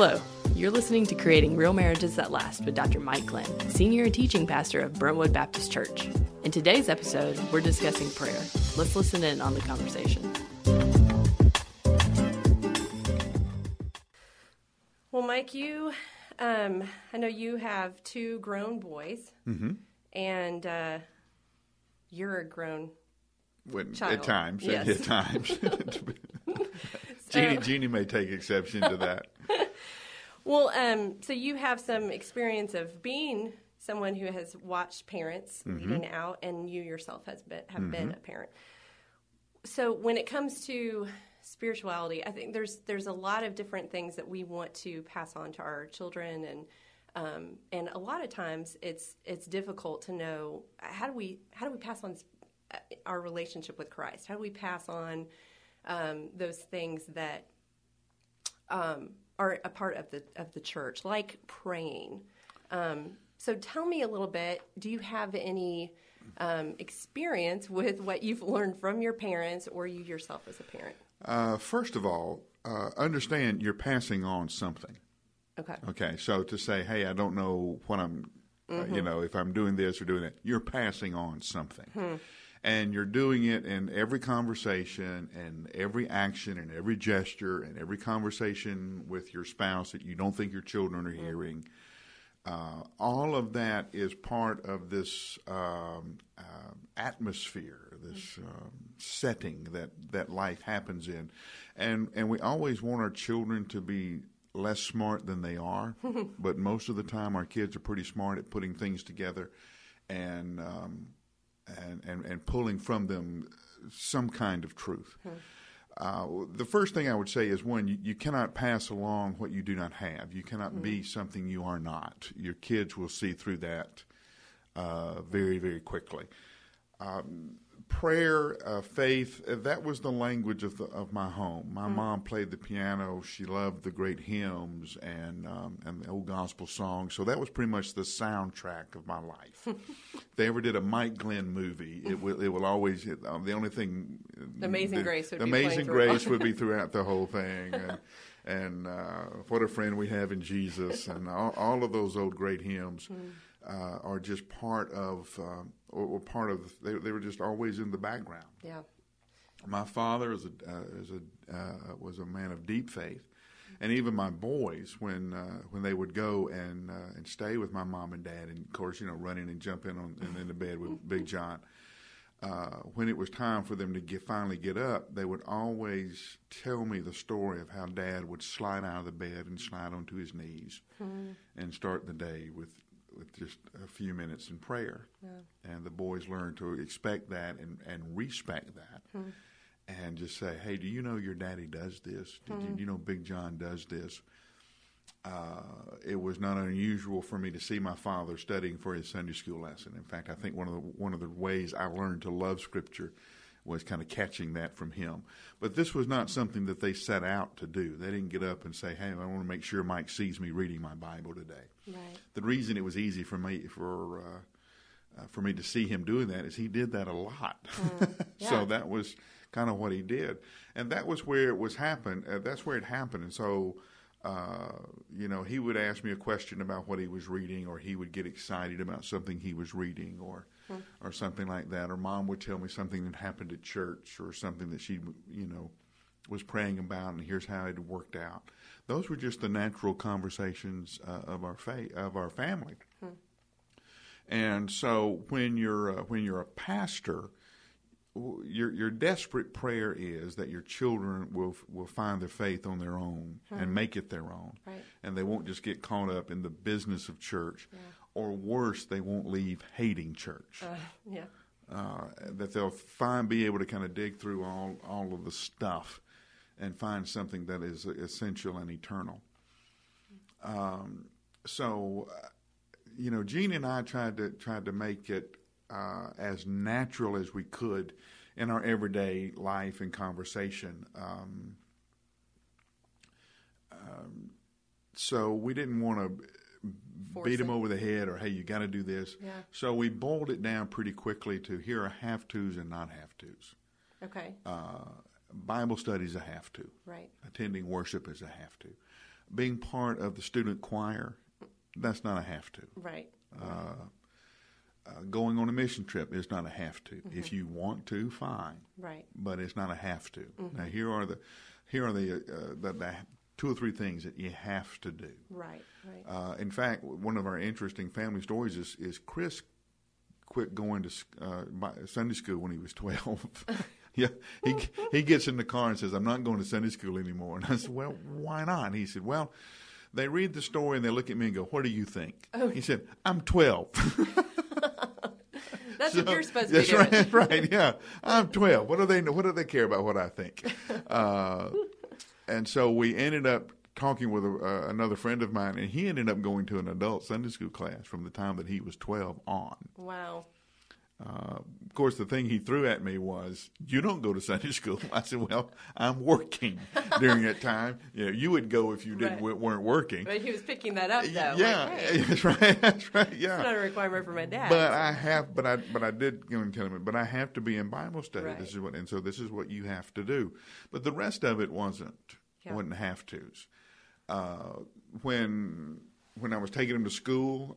Hello, you're listening to Creating Real Marriages That Last with Dr. Mike Glenn, Senior and Teaching Pastor of Brentwood Baptist Church. In today's episode, we're discussing prayer. Let's listen in on the conversation. Well, Mike, you, I know you have two grown boys, mm-hmm. and you're a grown child. At times, yes. At times. Jeannie may take exception to that. Well, so you have some experience of being someone who has watched parents mm-hmm. leading out, and you yourself have mm-hmm. been a parent. So when it comes to spirituality, I think there's a lot of different things that we want to pass on to our children, and a lot of times it's difficult to know how do we pass on our relationship with Christ? How do we pass on those things that are a part of the church, like praying? So tell me a little bit. Do you have any experience with what you've learned from your parents or you yourself as a parent? First of all, understand you're passing on something. Okay. So to say, hey, I don't know what I'm, mm-hmm. If I'm doing this or doing that, you're passing on something. Hmm. And you're doing it in every conversation and every action and every gesture and every conversation with your spouse that you don't think your children are hearing. All of that is part of this atmosphere, this setting that life happens in. And we always want our children to be less smart than they are, but most of the time our kids are pretty smart at putting things together and pulling from them some kind of truth. The first thing I would say is, one, you cannot pass along what you do not have. You cannot mm-hmm. be something you are not. Your kids will see through that very, very quickly. Prayer, faith, that was the language of my home. My mm-hmm. mom played the piano. She loved the great hymns and the old gospel songs. So that was pretty much the soundtrack of my life. If they ever did a Mike Glenn movie, it will always, the only thing. The Amazing Grace would be playing throughout. The Amazing Grace would be throughout the whole thing. And What a Friend We Have in Jesus, and all of those old great hymns. Mm-hmm. Are just part of, they were just always in the background. Yeah. My father was a man of deep faith, and even my boys, when they would go and stay with my mom and dad, and of course, run in and jump in and into bed with Big John. When it was time for them to finally get up, they would always tell me the story of how Dad would slide out of the bed and slide onto his knees and start the day with just a few minutes in prayer. Yeah. And the boys learn to expect that and respect that and just say, hey, do you know your daddy does this? Did you know Big John does this? It was not unusual for me to see my father studying for his Sunday school lesson. In fact, I think one of the ways I learned to love Scripture was kind of catching that from him. But this was not something that they set out to do. They didn't get up and say, hey, I want to make sure Mike sees me reading my Bible today. Right. The reason it was easy for me to see him doing that is he did that a lot. Yeah. So that was kind of what he did. And that was where it was happened. That's where it happened. And so, he would ask me a question about what he was reading, or he would get excited about something he was reading, or something like that. Or Mom would tell me something that happened at church, or something that she, was praying about, and here's how it worked out. Those were just the natural conversations of our family. And so when you're a pastor, your desperate prayer is that your children will find their faith on their own and make it their own, right. And they won't just get caught up in the business of church. Yeah. Or worse, they won't leave hating church. That they'll be able to kind of dig through all of the stuff and find something that is essential and eternal. Jeannie and I tried to make it as natural as we could in our everyday life and conversation. So we didn't want to beat him over the head, or hey, you got to do this. Yeah. So we boiled it down pretty quickly to, here are have tos and not have tos. Bible study is a have to. Right. Attending worship is a have to. being part of the student choir, that's not a have to. Right. Going on a mission trip is not a have to. Mm-hmm. If you want to, fine. Right. But it's not a have to. Mm-hmm. Now, here are the two or three things that you have to do. Right. Right. In fact, one of our interesting family stories is Chris quit going to Sunday school when he was 12. Yeah, he gets in the car and says, "I'm not going to Sunday school anymore." And I said, "Well, why not?" He said, "Well, they read the story and they look at me and go, 'What do you think?'" Oh. He said, "I'm 12." That's so, what you're supposed to be doing. That's right. Yeah, I'm 12. What do they care about what I think? And so we ended up talking with another friend of mine, and he ended up going to an adult Sunday school class from the time that he was 12 on. Wow. Of course, the thing he threw at me was, "You don't go to Sunday school." I said, "Well, I'm working during that time. Yeah, you would go if you didn't weren't working." But he was picking that up, though. Yeah, like, hey, that's right. That's right. Yeah, it's not a requirement for my dad. But I did go and tell him. But I have to be in Bible study. Right. This is what you have to do. But the rest of it wasn't have tos. When I was taking him to school.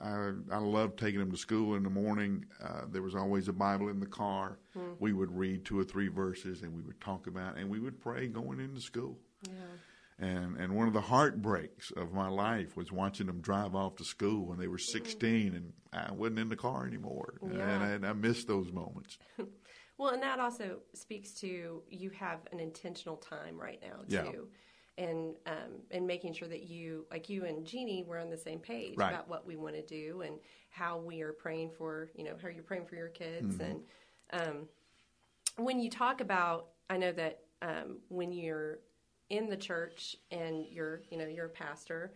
I loved taking him to school in the morning. There was always a Bible in the car. Mm-hmm. We would read two or three verses, and we would talk about it, and we would pray going into school. Yeah. And one of the heartbreaks of my life was watching them drive off to school when they were 16, and I wasn't in the car anymore. Yeah. And I missed those moments. Well, and that also speaks to you have an intentional time right now, too. Yeah. And making sure that you and Jeannie were on the same page about what we want to do and how we are praying for, how you're praying for your kids. Mm-hmm. And when you talk about, I know that when you're in the church and you're a pastor,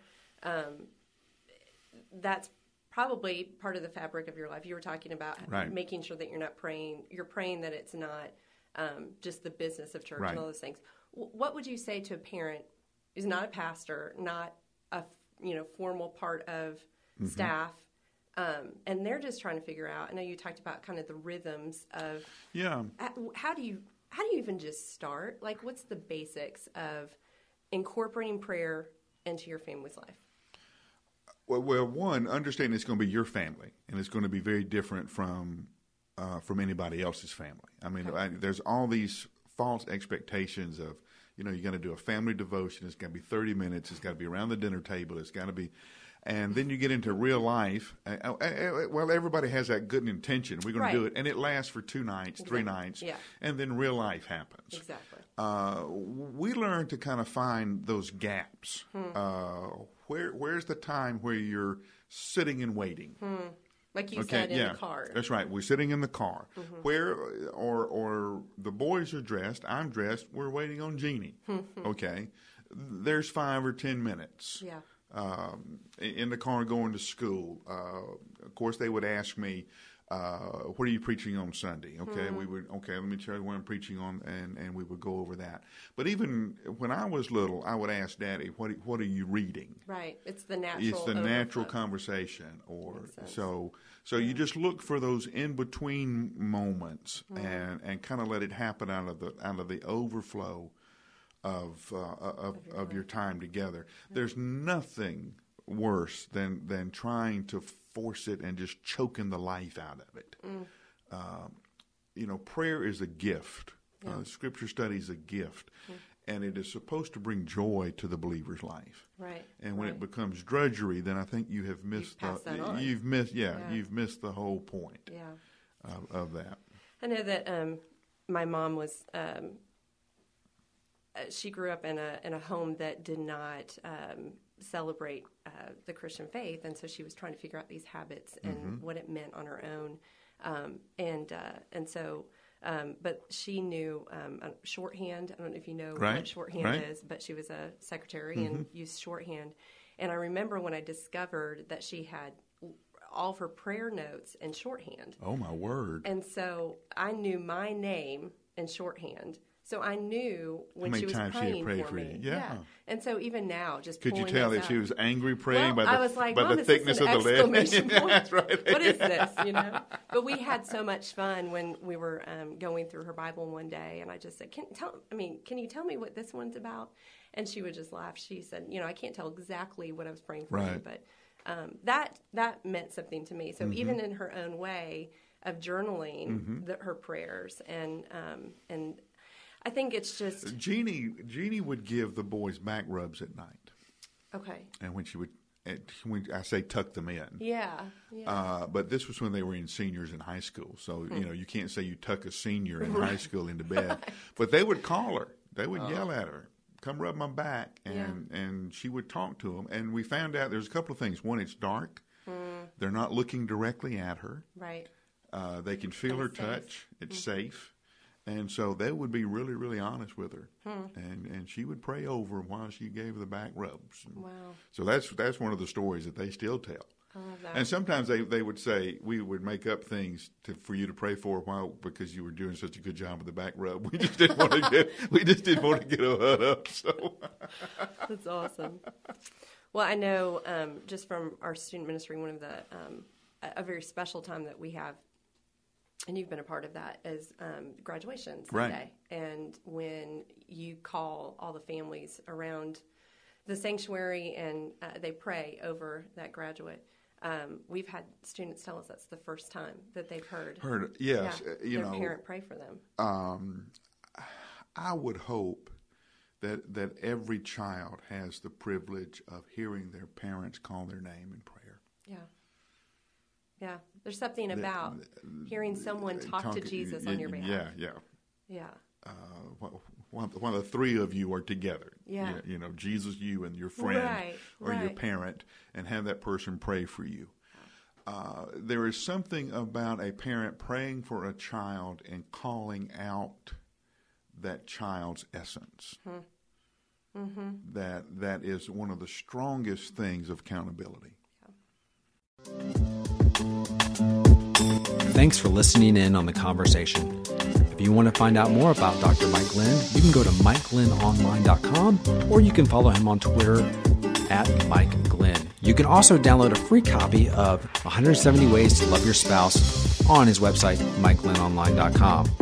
that's probably part of the fabric of your life. You were talking about making sure that you're praying that it's not just the business of church and all those things. What would you say to a parent who's not a pastor, not a formal part of staff, and they're just trying to figure out? I know you talked about kind of the rhythms of how do you even just start? Like, what's the basics of incorporating prayer into your family's life? Well, one, understand it's going to be your family, and it's going to be very different from anybody else's family. I mean, there's all these false expectations of, you got to do a family devotion. It's got to be 30 minutes. It's got to be around the dinner table. It's got to be, and then you get into real life. Well, everybody has that good intention. We're going to do it, and it lasts for 2 nights, 3 nights, and then real life happens. Exactly. We learn to kind of find those gaps. Where's the time where you're sitting and waiting? Like you said, in the car. That's right. We're sitting in the car. Mm-hmm. Where, or the boys are dressed, I'm dressed, we're waiting on Jeannie. Okay. There's 5 or 10 minutes. Yeah. In the car going to school. Of course, they would ask me, what are you preaching on Sunday? Okay. Mm-hmm. We would, let me tell you what I'm preaching on, and we would go over that. But even when I was little, I would ask Daddy, what are you reading? Right. It's the natural conversation. Or so you just look for those in between moments, and kind of let it happen out of the overflow of your time together. Yeah. There's nothing worse than trying to force it and just choking the life out of it. Prayer is a gift. Scripture study is a gift, and it is supposed to bring joy to the believer's life. Right. And when it becomes drudgery, then I think you have missed you've missed the whole point. Yeah. Of that. I know that my mom was. She grew up in a home that did not celebrate the Christian faith, and so she was trying to figure out these habits and what it meant on her own, but she knew shorthand. I don't know if you know what shorthand is, but she was a secretary and used shorthand. And I remember when I discovered that she had all of her prayer notes in shorthand. Oh my word! And so I knew my name in shorthand. So I knew when she was praying for me. Yeah. And so even now, just could you tell if she was angry praying by the thickness of the lead? Yeah, that's right. What is this? But we had so much fun when we were going through her Bible one day, and I just said, "Can you tell me what this one's about?" And she would just laugh. She said, you know, I can't tell exactly what I was praying for you, but that meant something to me. So even in her own way of journaling her prayers, and I think it's just Jeannie would give the boys back rubs at night. Okay. And when she would, when I say tuck them in. Yeah. But this was when they were in seniors in high school. So, you know, you can't say you tuck a senior in high school into bed. Right. But they would call her. They would yell at her, come rub my back. And, and she would talk to them. And we found out there's a couple of things. One, it's dark. They're not looking directly at her. Right. They can feel her touch. It's safe. And so they would be really, really honest with her, and she would pray over while she gave the back rubs. And so that's one of the stories that they still tell. I love that. And sometimes they would say, we would make up things for you to pray for while, because you were doing such a good job with the back rub. We just didn't want to get a hut up. So that's awesome. Well, I know just from our student ministry, one of the a very special time that we have. And you've been a part of that as graduation Sunday. Right. And when you call all the families around the sanctuary and they pray over that graduate, we've had students tell us that's the first time that they've heard their parent pray for them. I would hope that every child has the privilege of hearing their parents call their name in prayer. Yeah. Yeah, there's something about hearing someone talk to Jesus on your behalf. Yeah. One of the three of you are together. Yeah. You know, Jesus, you, and your friend or your parent, and have that person pray for you. There is something about a parent praying for a child and calling out that child's essence. That is one of the strongest things of accountability. Yeah. Thanks for listening in on the conversation. If you want to find out more about Dr. Mike Glenn, you can go to MikeGlennOnline.com, or you can follow him on Twitter at MikeGlenn. You can also download a free copy of 170 Ways to Love Your Spouse on his website, MikeGlennOnline.com.